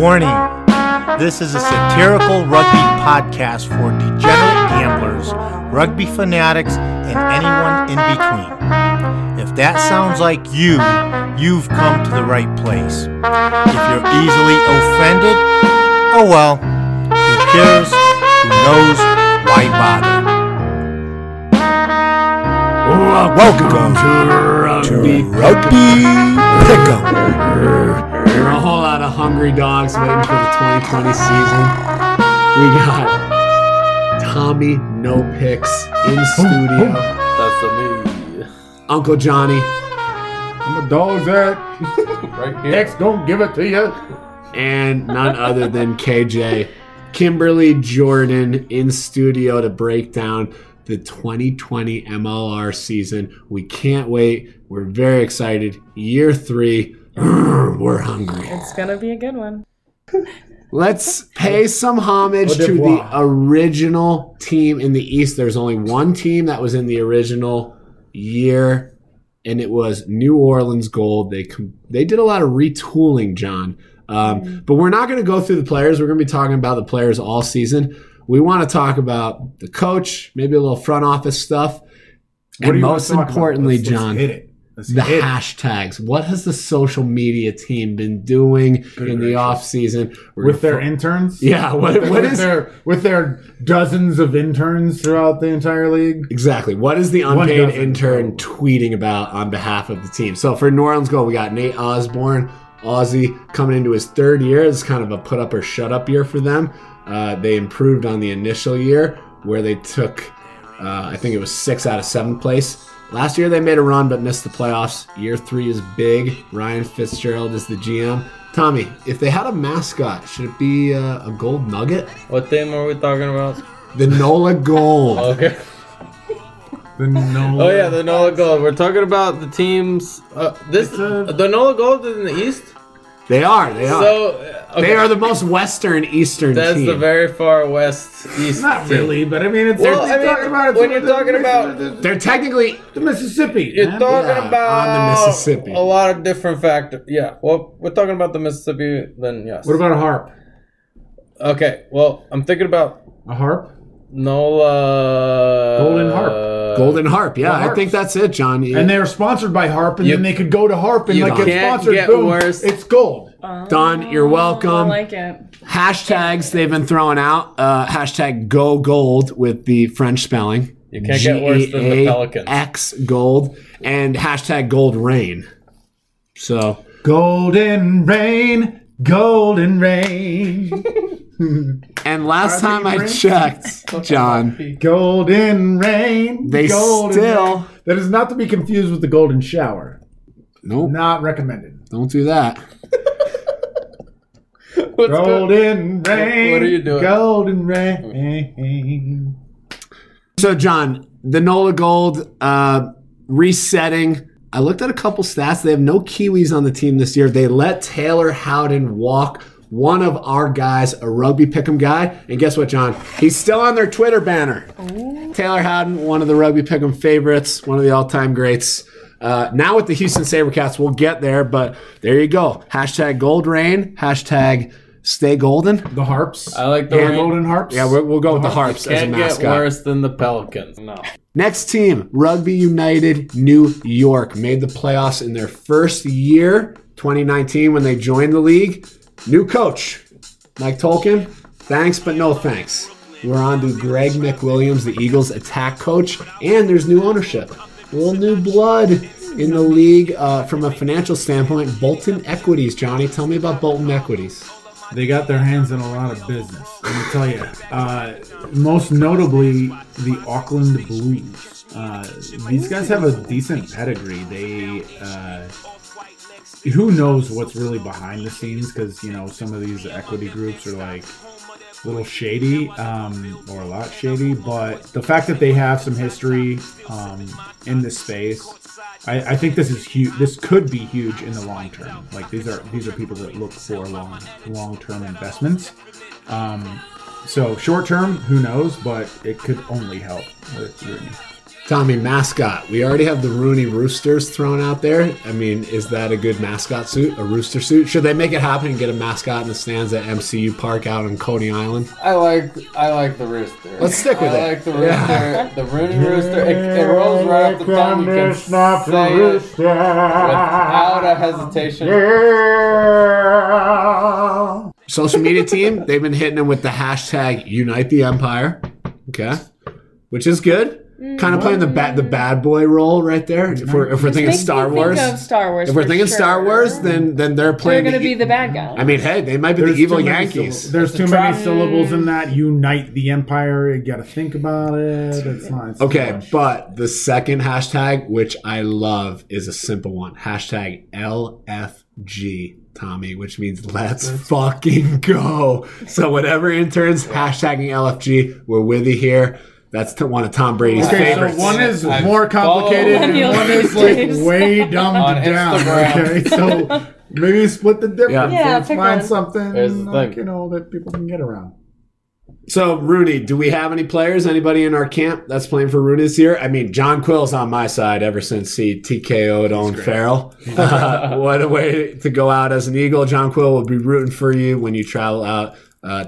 Warning, this is a satirical rugby podcast for degenerate gamblers, rugby fanatics, and anyone in between. If that sounds like you, you've come to the right place. If you're easily offended, oh well, who cares, who knows, why bother? Welcome to Rugby Pick'em. There are a whole lot of hungry dogs waiting for the 2020 season. We got Tommy No Picks in studio. That's me. Uncle Johnny. I'm a dog, Zach. Right here. X don't give it to you. And none other than KJ. Kimberly Jordan in studio to break down the 2020 MLR season. We can't wait. We're very excited. Year three. We're hungry. It's gonna be a good one. Let's pay some homage to the original team in the East. There's only one team that was in the original year, and it was New Orleans Gold. They did a lot of retooling, John. But we're not going to go through the players. We're going to be talking about the players all season. We want to talk about the coach, maybe a little front office stuff, and most importantly, John, hit it. The hashtags. What has the social media team been doing in the off season with their interns? Yeah, with their dozens of interns throughout the entire league? Exactly. What is the unpaid intern tweeting about on behalf of the team? So for New Orleans Gold, we got Nate Osborne, Aussie, coming into his third year. It's kind of a put up or shut up year for them. They improved on the initial year where they took, I think it was 6th out of 7th place. Last year, they made a run but missed the playoffs. Year three is big. Ryan Fitzgerald is the GM. Tommy, if they had a mascot, should it be a gold nugget? What team are we talking about? The Nola Gold. Okay. The Nola Gold. We're talking about the teams. The Nola Gold is in the East? They are. So, okay. They are the most Eastern team. That's the very far West East. Not team. Really, but I mean, it's... Well, they're technically... The Mississippi. You're talking about... On the Mississippi. A lot of different factors. Yeah, well, we're talking about the Mississippi, then yes. What about a harp? Okay, well, I'm thinking about... A harp? Nola... Golden harp. Golden Harp, yeah. I think that's it, Johnny. And they're sponsored by Harp, and then they could go to Harp and like get sponsored. Boom, worse. It's gold. Don, you're welcome. I like it. Hashtags they've been throwing out. Hashtag Go Gold with the French spelling. You can't get worse than the Pelicans. X Gold and hashtag Gold Rain. So Golden Rain, Golden Rain. And last time I checked, John, Golden Rain. They golden still rain. That is not to be confused with the Golden Shower. Nope. Not recommended. Don't do that. Golden Rain. What are you doing? Golden Rain. So, John, the Nola Gold resetting. I looked at a couple stats. They have no Kiwis on the team this year. They let Taylor Howden walk. One of our guys, a Rugby Pick'em guy. And guess what, John? He's still on their Twitter banner. Ooh. Taylor Howden, one of the Rugby Pick'em favorites, one of the all-time greats. Now with the Houston SaberCats, we'll get there, but there you go. Hashtag Gold Rain, hashtag Stay Golden. The Harps. I like the Golden Harps. Yeah, we'll go with the Harps as a mascot. Can't get worse than the Pelicans. No. Next team, Rugby United New York. Made the playoffs in their first year, 2019, when they joined the league. New coach, Mike Tolkin, thanks but no thanks. We're on to Greg McWilliams, the Eagles attack coach, and there's new ownership. A little new blood in the league from a financial standpoint. Bolton Equities, Johnny, tell me about Bolton Equities. They got their hands in a lot of business, let me tell you. Most notably, the Auckland Blues. These guys have a decent pedigree. They... who knows what's really behind the scenes because, you know, some of these equity groups are like a little shady or a lot shady. But the fact that they have some history in this space, I think this is huge. This could be huge in the long term. Like these are people that look for long-term investments. So short term, who knows, but it could only help with Rooney. Tommy, mascot. We already have the Rooney Roosters thrown out there. I mean, is that a good mascot suit, a rooster suit? Should they make it happen and get a mascot in the stands at MCU Park out in Coney Island? I like the rooster. Let's stick with it. I like the rooster. Yeah. The Rooney Rooster. It rolls right off the tongue. You can say it without a hesitation. Yeah. Social media team, they've been hitting them with the hashtag Unite the Empire. Okay. Which is good. Kind of playing the bad boy role right there. If we're thinking Star Wars, if we're thinking Star Wars, then they're playing. They're going to be the bad guy. I mean, hey, they might be the evil Yankees. There's too many syllables in that. Unite the Empire. You got to think about it. It's not. Okay, but the second hashtag, which I love, is a simple one. Hashtag LFG. Tommy, which means let's fucking go. So whatever interns hashtagging LFG, we're with you here. That's one of Tom Brady's favorites. So one is more complicated and one is like way dumbed down. Okay, so maybe split the difference. Yeah, let's find something like, you know, that people can get around. So Rooney, do we have any players? Anybody in our camp that's playing for Rooney this year? I mean, John Quill's on my side ever since he TKO'd Owen Farrell. What a way to go out as an Eagle. John Quill will be rooting for you when you travel out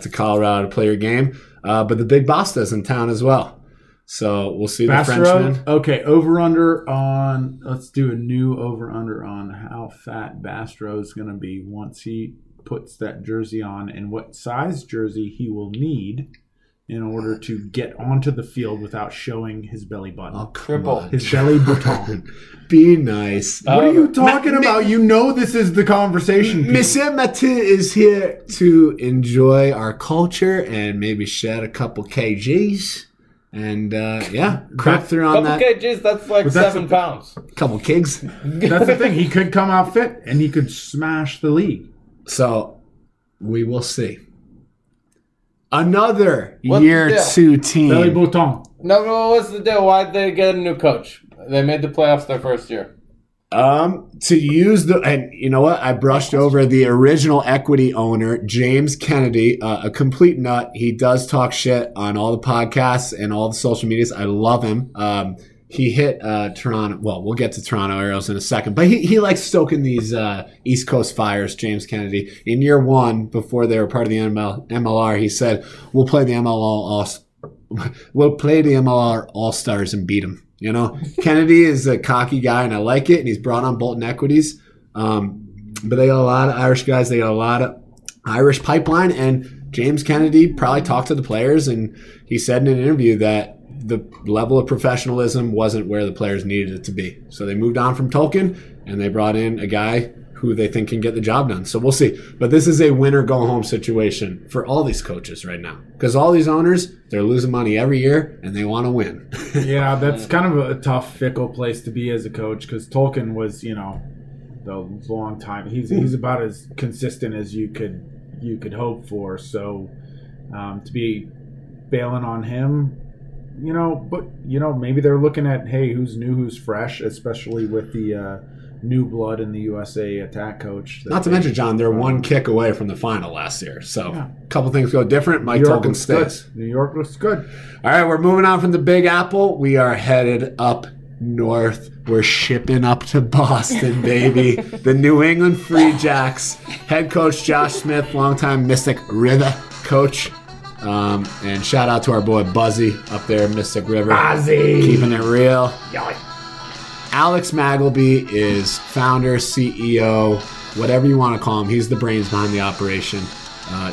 to Colorado to play your game. But the big Basta's in town as well. So we'll see Bastro, the Frenchman. Okay, over-under on – let's do a new over-under on how fat Bastro's going to be once he puts that jersey on and what size jersey he will need in order to get onto the field without showing his belly button. Oh, cripple. His belly button. Be nice. What are you talking about? You know this is the conversation. Monsieur Mathieu is here to enjoy our culture and maybe shed a couple kgs. And, crack through on that. Couple kgs, that's like 7 pounds. Couple kgs. That's the thing. He could come out fit and he could smash the league. So, we will see. Another year two team. Belly Bouton. No, what's the deal? Why'd they get a new coach? They made the playoffs their first year. To use the, and you know what? I brushed over the original equity owner, James Kennedy, a complete nut. He does talk shit on all the podcasts and all the social medias. I love him. He hit Toronto. Well, we'll get to Toronto Arrows in a second. But he likes stoking these East Coast fires, James Kennedy. In year one, before they were part of the MLR, he said, we'll play the MLR All-Stars and beat them. You know, Kennedy is a cocky guy, and I like it. And he's brought on Bolton Equities. But they got a lot of Irish guys. They got a lot of Irish pipeline. And James Kennedy probably talked to the players, and he said in an interview that the level of professionalism wasn't where the players needed it to be. So they moved on from Tolkin, and they brought in a guy who they think can get the job done. So we'll see. But this is a winner-go-home situation for all these coaches right now because all these owners, they're losing money every year, and they want to win. Yeah, that's kind of a tough, fickle place to be as a coach because Tolkin was, you know, the long time. He's about as consistent as you could hope for. So to be bailing on him, you know, but, you know, maybe they're looking at, hey, who's new, who's fresh, especially with the new blood in the USA attack coach. Not to mention, John, they're one kick away from the final last year. So a couple things go different. Mike Tolkin stays. New York looks good. All right, we're moving on from the Big Apple. We are headed up north. We're shipping up to Boston, baby. The New England Free Jacks. Head coach Josh Smith, longtime Mystic River coach. And shout out to our boy Buzzy up there, Mystic River. Buzzy! Keeping it real. Yowie. Alex Magleby is founder, CEO, whatever you want to call him. He's the brains behind the operation.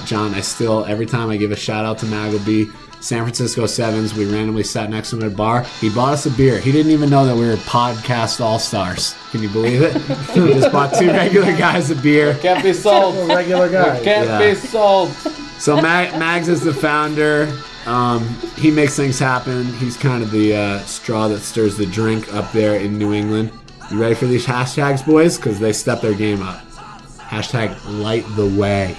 John, every time I give a shout out to Magleby, San Francisco Sevens, we randomly sat next to him at a bar. He bought us a beer. He didn't even know that we were podcast all-stars. Can you believe it? We just bought two regular guys a beer. Can't be sold. Regular guys. Can't be sold. So Mags is the founder. He makes things happen. He's kind of the straw that stirs the drink up there in New England. You ready for these hashtags, boys? Because they step their game up. Hashtag light the way.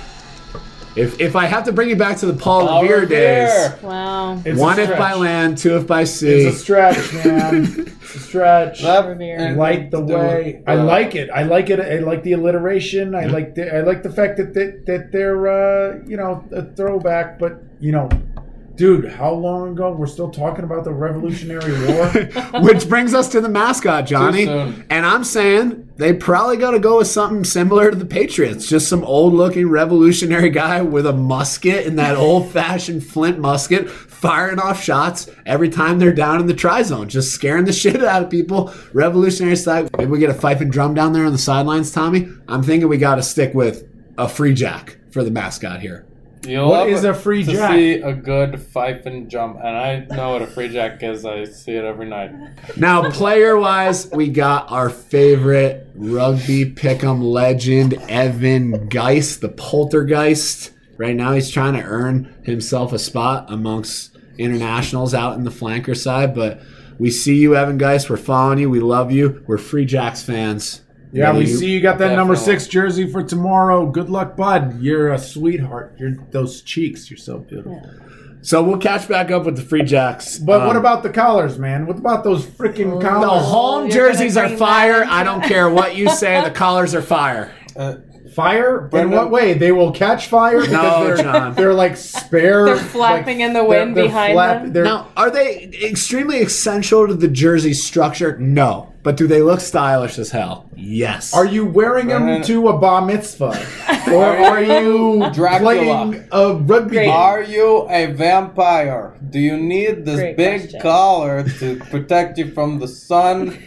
If I have to bring you back to the Paul Revere days. Wow. One if by land, two if by sea. It's a stretch, man. It's a stretch. Light the way. I like it. I like it. I like the alliteration. I like the fact that they're a throwback, but you know, Dude, how long ago? We're still talking about the Revolutionary War? Which brings us to the mascot, Johnny. And I'm saying they probably got to go with something similar to the Patriots. Just some old-looking revolutionary guy with a musket and that old-fashioned flint musket firing off shots every time they're down in the tri-zone. Just scaring the shit out of people. Revolutionary side. Maybe we get a fife and drum down there on the sidelines, Tommy. I'm thinking we got to stick with a Free Jack for the mascot here. You'll what is a free to jack? See a good fife and jump, and I know what a free jack is. I see it every night. Now, player-wise, we got our favorite Rugby Pick'em legend, Evan Geist, the poltergeist. Right now, he's trying to earn himself a spot amongst internationals out in the flanker side, but we see you, Evan Geist. We're following you. We love you. We're Free Jacks fans. Yeah, we see you got that number 6 jersey for tomorrow. Good luck, bud. You're a sweetheart. You're those cheeks. You're so beautiful. Yeah. So we'll catch back up with the Free Jacks. But what about the collars, man? What about those freaking collars? The home jerseys are fire. I don't care what you say. The collars are fire. Fire? In what way? They will catch fire? No, John. They're like spare. They're flapping in the wind behind them. Now, are they extremely essential to the jersey structure? No. But do they look stylish as hell? Yes. Are you wearing them to a bar mitzvah? Or are you playing a rugby game? Are you a vampire? Do you need this big collar to protect you from the sun?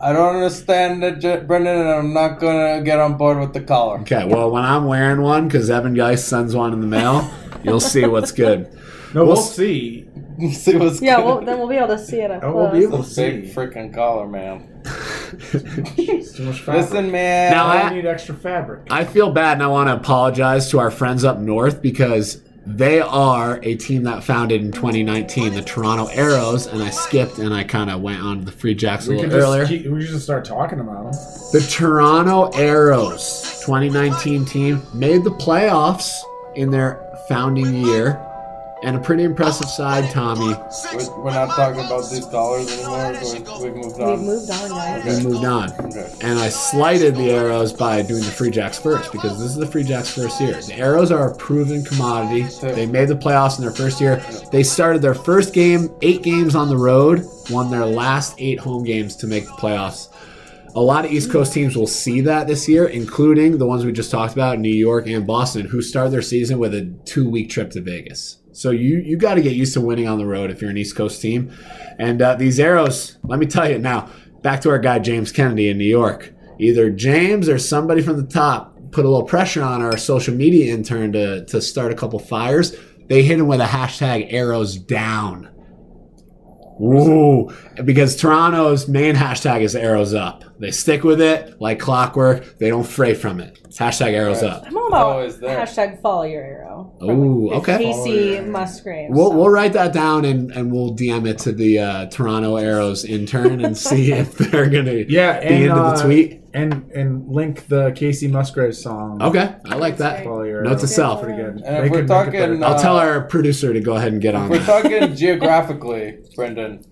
I don't understand it, Brendan, and I'm not going to get on board with the collar. Okay, well, when I'm wearing one, because Evan Geist sends one in the mail, you'll see what's good. No, we'll see. See what's good. Yeah, then we'll be able to see it up close. We'll be able to see. Big freaking collar, man. It's too much fabric. Listen, man. Now I need extra fabric. I feel bad, and I want to apologize to our friends up north, because they are a team that founded in 2019, the Toronto Arrows, and I skipped and I kind of went on to the Free Jacks a little earlier. We should just start talking about them. The Toronto Arrows 2019 team made the playoffs in their founding year, and a pretty impressive side, Tommy. We're not talking about these dollars anymore, so we've moved on. Okay. And I slighted the Arrows by doing the Free Jacks first, because this is the Free Jacks' first year. The Arrows are a proven commodity. They made the playoffs in their first year. They started their first game, 8 games on the road, won their last 8 home games to make the playoffs. A lot of East Coast teams will see that this year, including the ones we just talked about, New York and Boston, who started their season with a 2-week trip to Vegas. So you got to get used to winning on the road if you're an East Coast team. And these Arrows, let me tell you now, back to our guy James Kennedy in New York. Either James or somebody from the top put a little pressure on our social media intern to start a couple fires. They hit him with a hashtag Arrows down. Ooh, because Toronto's main hashtag is Arrows Up. They stick with it like clockwork. They don't fray from it. It's hashtag Arrows Up. I'm all about hashtag follow your arrow. Ooh, okay. Kacey Musgraves. We'll write that down and we'll DM it to the Toronto Arrows intern and see if they're going to be into the tweet. And link the Kacey Musgraves song. Okay, I like that. Note to self. Pretty good. And if we're talking, I'll tell our producer to go ahead and get on that. We're talking geographically, Brendan.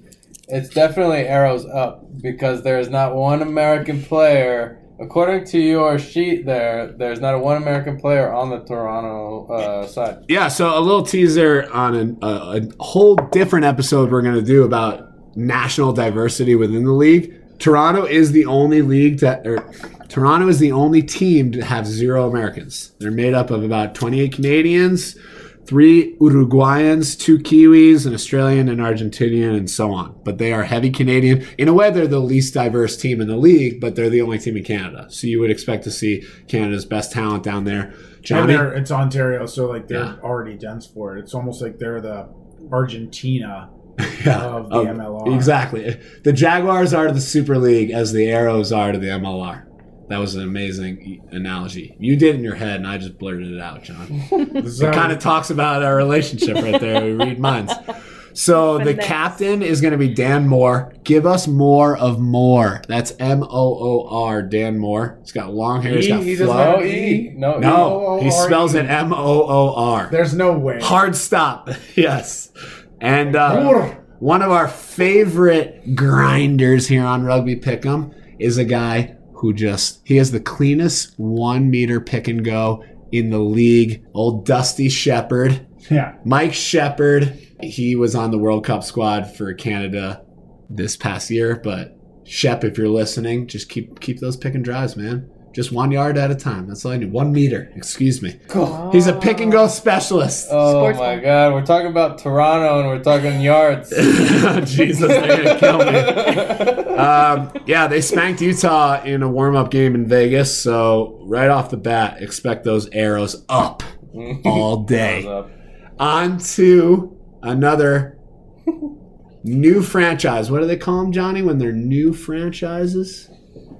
It's definitely Arrows Up, because there is not one American player. According to your sheet there's not one American player on the Toronto side. Yeah, so a little teaser on a whole different episode we're going to do about national diversity within the league. Toronto is the only team to have 0 Americans. They're made up of about 28 Canadians, 3 Uruguayans, 2 Kiwis, an Australian, an Argentinian, and so on. But they are heavy Canadian. In a way, they're the least diverse team in the league, but they're the only team in Canada. So you would expect to see Canada's best talent down there. Johnny? And it's Ontario, so they're already dense for it. It's almost like they're the Argentina of the MLR. Exactly. The Jaguars are to the Super League as the Arrows are to the MLR. That was an amazing analogy. You did in your head, and I just blurted it out, John. It kind of talks about our relationship right there. We read minds. So the captain is going to be Dan Moore. Give us more of Moore. That's M-O-O-R, Dan Moore. He's got long hair. He's got flow. No, he spells it M-O-O-R. There's no way. Hard stop. Yes. And one of our favorite grinders here on Rugby Pick'em is a guy who he has the cleanest 1-meter pick and go in the league. Old Dusty Shepherd. Yeah. Mike Shepherd, he was on the World Cup squad for Canada this past year. But Shep, if you're listening, just keep those pick and drives, man. Just 1 yard at a time. That's all I need. 1 meter. Excuse me. Cool. Oh. He's a pick and go specialist. Oh, Sportsman. My God. We're talking about Toronto and we're talking yards. Jesus, they're going to kill me. Yeah, they spanked Utah in a warm-up game in Vegas. So right off the bat, expect those arrows up all day. Up. On to another new franchise. What do they call them, Johnny, when they're new franchises?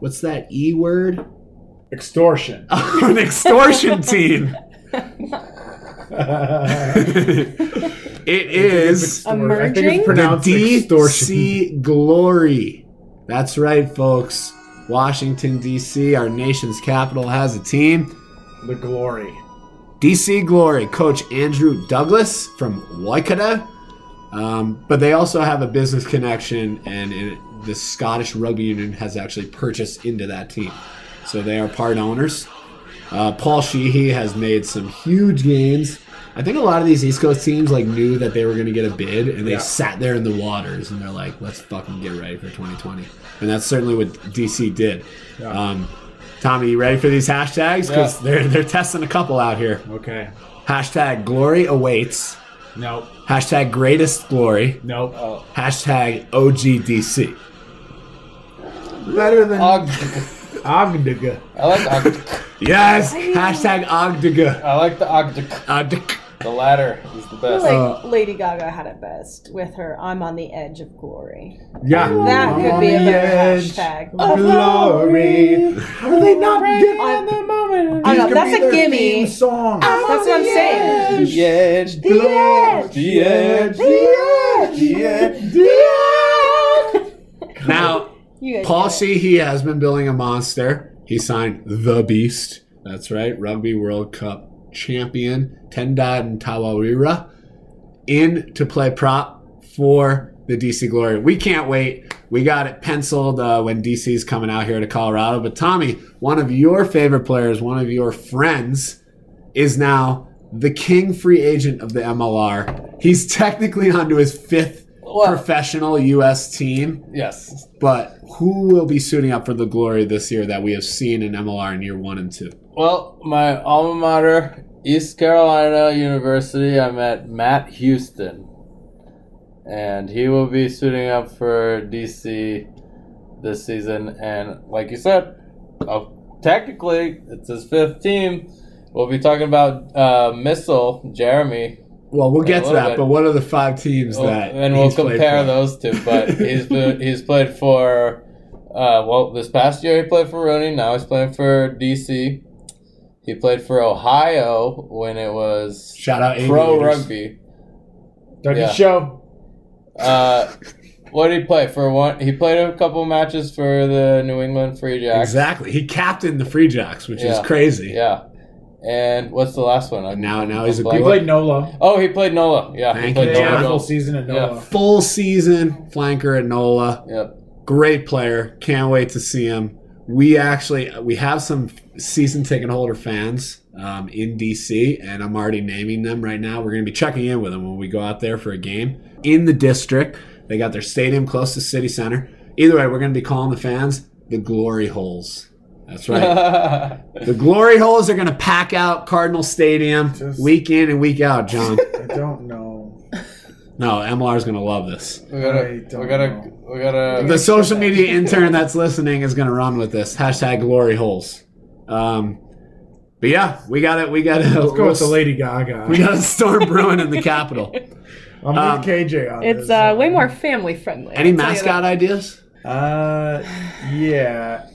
What's that E word? Extortion. Oh, an extortion team. It is emerging. The D.C. Glory. That's right, folks. Washington, D.C., our nation's capital, has a team. The Glory. D.C. Glory. Coach Andrew Douglas from Waikato. But they also have a business connection, and the Scottish Rugby Union has actually purchased into that team. So they are part owners. Paul Sheehy has made some huge gains. I think a lot of these East Coast teams knew that they were going to get a bid, and they sat there in the waters, and they're like, let's fucking get ready for 2020. And that's certainly what DC did. Yeah. Tommy, you ready for these hashtags? Because they're testing a couple out here. Okay. Hashtag glory awaits. Nope. Hashtag greatest glory. Nope. Oh. Hashtag OGDC. Better than... Ogdega. I like Ogdega. Yes. Hashtag Ogdega. I like the Ogdega. The latter is the best. I feel like Lady Gaga had it best with her I'm on the edge of glory. Yeah. That could be a better hashtag. Glory. Are they not giving the moment? I know. That's a gimme. Song. That's what I'm saying. The edge. The edge. The edge. The edge. The edge. Now... Paul Sheehy has been building a monster. He signed The Beast. That's right. Rugby World Cup champion Tendai Mtawarira in to play prop for the D.C. Glory. We can't wait. We got it penciled when D.C.'s coming out here to Colorado. But Tommy, one of your favorite players, one of your friends, is now the king free agent of the MLR. He's technically onto his fifth professional U.S. team. Yes. But who will be suiting up for the Glory this year that we have seen in MLR in year 1 and 2? Well, my alma mater, East Carolina University, I met Matt Houston. And he will be suiting up for D.C. this season. And like you said, technically, it's his fifth team. We'll be talking about Missile, Jeremy. Well, we'll get to that, but what are the 5 teams that and we'll compare those two. But he's played for, this past year he played for Rooney. Now he's playing for DC. He played for Ohio when it was pro rugby. Doesn't show. What did he play for? One, he played a couple matches for the New England Free Jacks. Exactly, he captained the Free Jacks, which is crazy. Yeah. And what's the last one? Now he's a good. He played Nola. Oh, he played Nola. Yeah, he played Nola. Full season at Nola. Yeah. Full season flanker at Nola. Yep. Great player. Can't wait to see him. We have some season ticket holder fans in DC, and I'm already naming them right now. We're going to be checking in with them when we go out there for a game in the district. They got their stadium close to City Center. Either way, we're going to be calling the fans the Glory Holes. That's right. The Glory Holes are going to pack out Cardinal Stadium week in and week out, John. I don't know. No, MLR's going to love this. The social media intern that's listening is going to run with this. Hashtag Glory Holes. But yeah, we got it. Let's go with the Lady Gaga. We got a storm brewing in the Capitol. I'm with KJ on this. It's way more family friendly. Any mascot ideas? Yeah.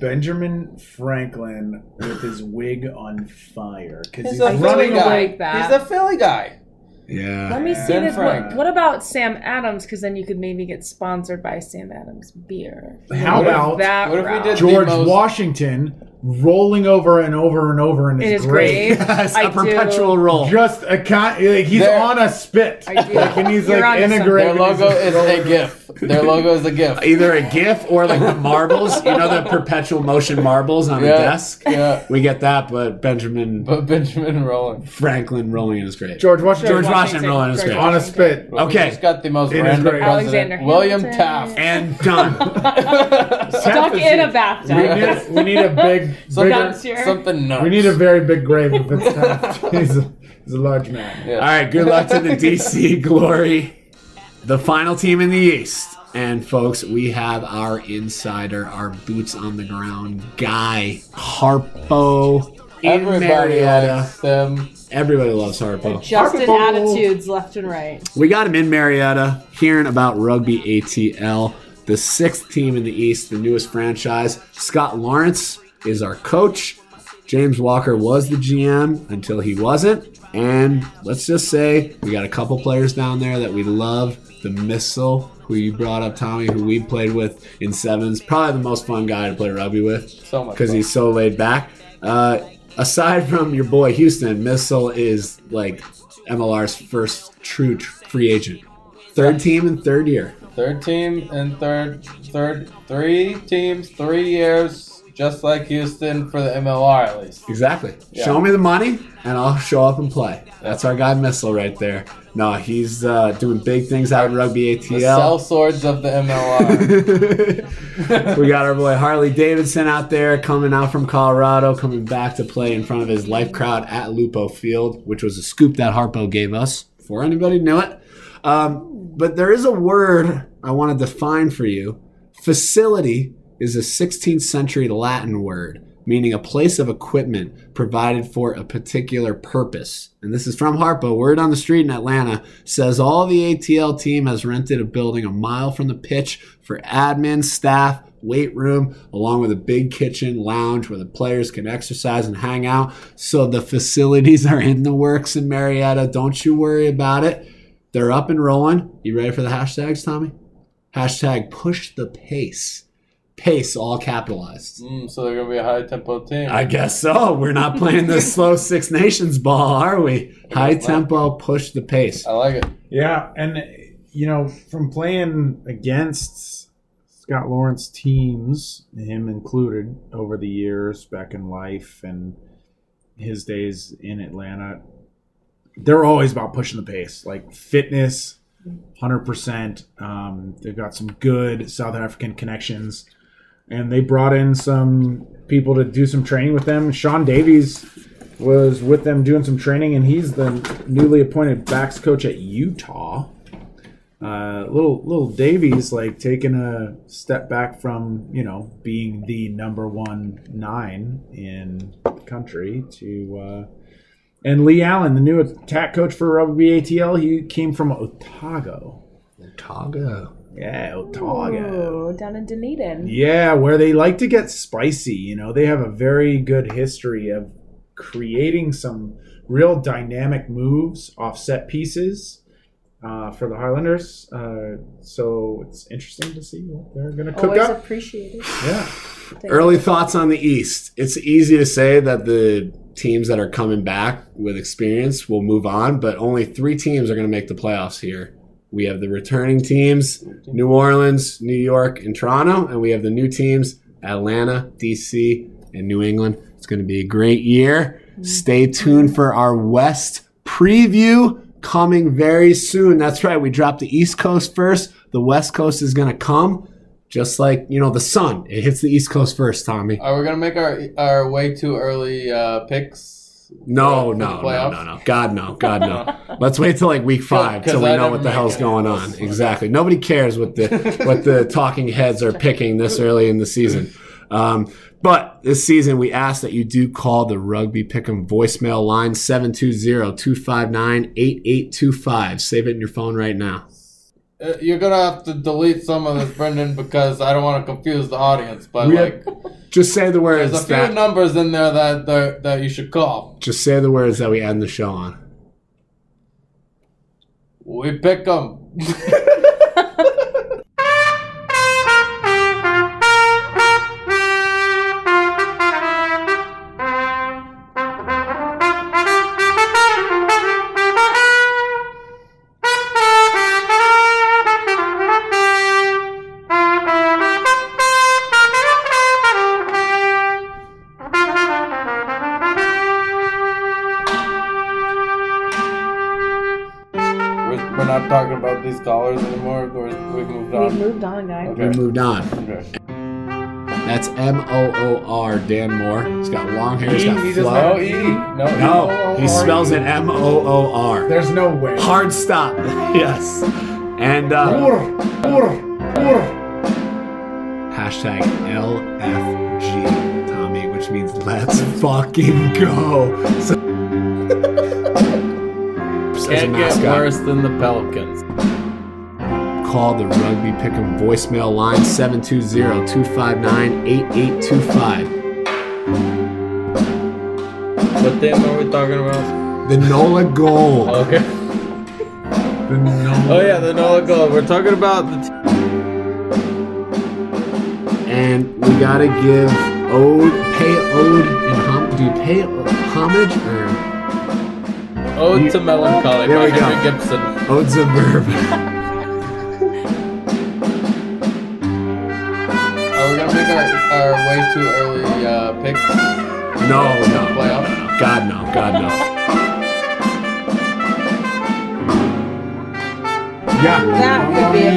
Benjamin Franklin with his wig on fire because he's running away. He's a Philly guy. Yeah. Let me see this. What about Sam Adams? Because then you could maybe get sponsored by Sam Adams beer. How about that? What if we did George Washington rolling over and over and over in his grave. Yes, a perpetual roll. Just a he's on a spit. Like, and he's like in a grave. Their logo is a GIF. Their logo is a GIF. Either a GIF or like the marbles, you know, the perpetual motion marbles on the desk. Yeah. We get that, but Benjamin rolling. Franklin rolling in his grave. George Washington rolling in his grave. On a spit. Okay. He's got the most random president. William Taft. And done. Stuck in a bathtub. We need a big something nuts. We need a very big grave if it's Taft. He's a large man. Yeah. All right, good luck to the D.C. Glory, the final team in the East. And folks, we have our insider, our boots on the ground guy, Harpo. Everybody loves them. Everybody loves Harpo. Justin attitudes left and right. We got him in Marietta, hearing about Rugby ATL, the sixth team in the East, the newest franchise. Scott Lawrence is our coach. James Walker was the GM until he wasn't. And let's just say we got a couple players down there that we love. The Missile, who you brought up, Tommy, who we played with in sevens. Probably the most fun guy to play rugby with. So much fun. Because he's so laid back. Aside from your boy Houston, Missile is like MLR's first true free agent. Third team in third year. Three teams, 3 years. Just like Houston for the MLR, at least. Exactly. Yeah. Show me the money, and I'll show up and play. That's our guy, Missile, right there. No, he's doing big things out in Rugby ATL. The sell swords of the MLR. We got our boy Harley Davidson out there, coming out from Colorado, coming back to play in front of his life crowd at Lupo Field, which was a scoop that Harpo gave us, before anybody knew it. But there is a word I want to define for you. Facility is a 16th century Latin word, meaning a place of equipment provided for a particular purpose. And this is from Harpo. Word on the street in Atlanta says all the ATL team has rented a building a mile from the pitch for admin, staff, weight room, along with a big kitchen, lounge where the players can exercise and hang out. So the facilities are in the works in Marietta. Don't you worry about it. They're up and rolling. You ready for the hashtags, Tommy? Hashtag push the pace. Pace, all capitalized. So they're going to be a high-tempo team. I guess so. We're not playing the slow Six Nations ball, are we? High-tempo, push the pace. I like it. Yeah, and, you know, from playing against Scott Lawrence teams, him included, over the years back in life and his days in Atlanta, they're always about pushing the pace, like fitness, 100%. They've got some good South African connections. And they brought in some people to do some training with them. Sean Davies was with them doing some training, and he's the newly appointed backs coach at Utah. Little Davies, like, taking a step back from, you know, being the number 1-9 in the country to and Lee Allen, the new attack coach for Rugby ATL, he came from Otago. Yeah, Otago. Ooh, down in Dunedin. Yeah, where they like to get spicy. You know, they have a very good history of creating some real dynamic moves, offset pieces for the Highlanders. So it's interesting to see what they're going to cook up. Always appreciated. Yeah. Early thoughts on the East. It's easy to say that the teams that are coming back with experience will move on, but only 3 teams are going to make the playoffs here. We have the returning teams, New Orleans, New York, and Toronto. And we have the new teams, Atlanta, D.C., and New England. It's going to be a great year. Stay tuned for our West preview coming very soon. That's right. We dropped the East Coast first. The West Coast is going to come. Just like, you know, the sun. It hits the East Coast first, Tommy. Are we going to make our way too early picks? No. God, no. Let's wait till like week 5 till we know what the hell's going on. Exactly. Nobody cares what the talking heads are picking this early in the season. But this season, we ask that you do call the Rugby Pick'em voicemail line 720-259-8825. Save it in your phone right now. You're going to have to delete some of this, Brendan, because I don't want to confuse the audience. But just say the words. There's a few numbers in there that you should call. Just say the words that we end the show on. We pick them. not talking about these collars anymore? We've moved on? We've moved on, guys. Okay. We've moved on. Okay. That's M-O-O-R, Dan Moore. He's got long hair, he's got fluff. No E. No, he spells it M-O-O-R. There's no way. Hard stop. Yes. And # LFG, Tommy, which means let's fucking go. Can't get worse than the Pelicans. Call the Rugby Pick'em voicemail line 720-259-8825. What damn are we talking about? The Nola Gold. Okay. The Nola Gold. We're talking about the... And we gotta give homage or... Ode to Melancholy by Henry Gibson. Odes of Verve. Are way too early picks. No. Playoff. God no. Yeah. That would be a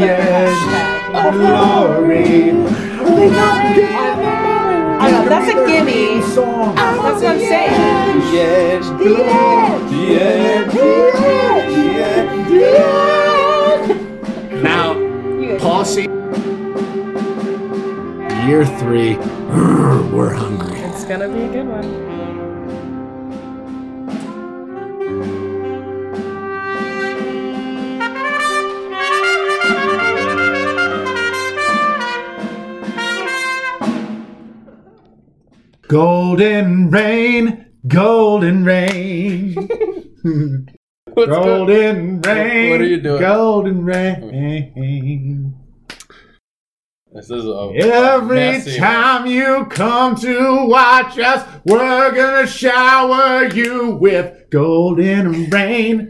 better glory. That's a gimme. That's what I'm saying. Yes, glory. Yeah. Now, Paul C. Year 3, we're hungry. It's gonna be a good one. Golden rain. What are you doing? Golden rain. This is every time you come to watch us, we're gonna shower you with golden rain.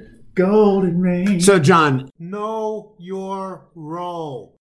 So, John, know your role.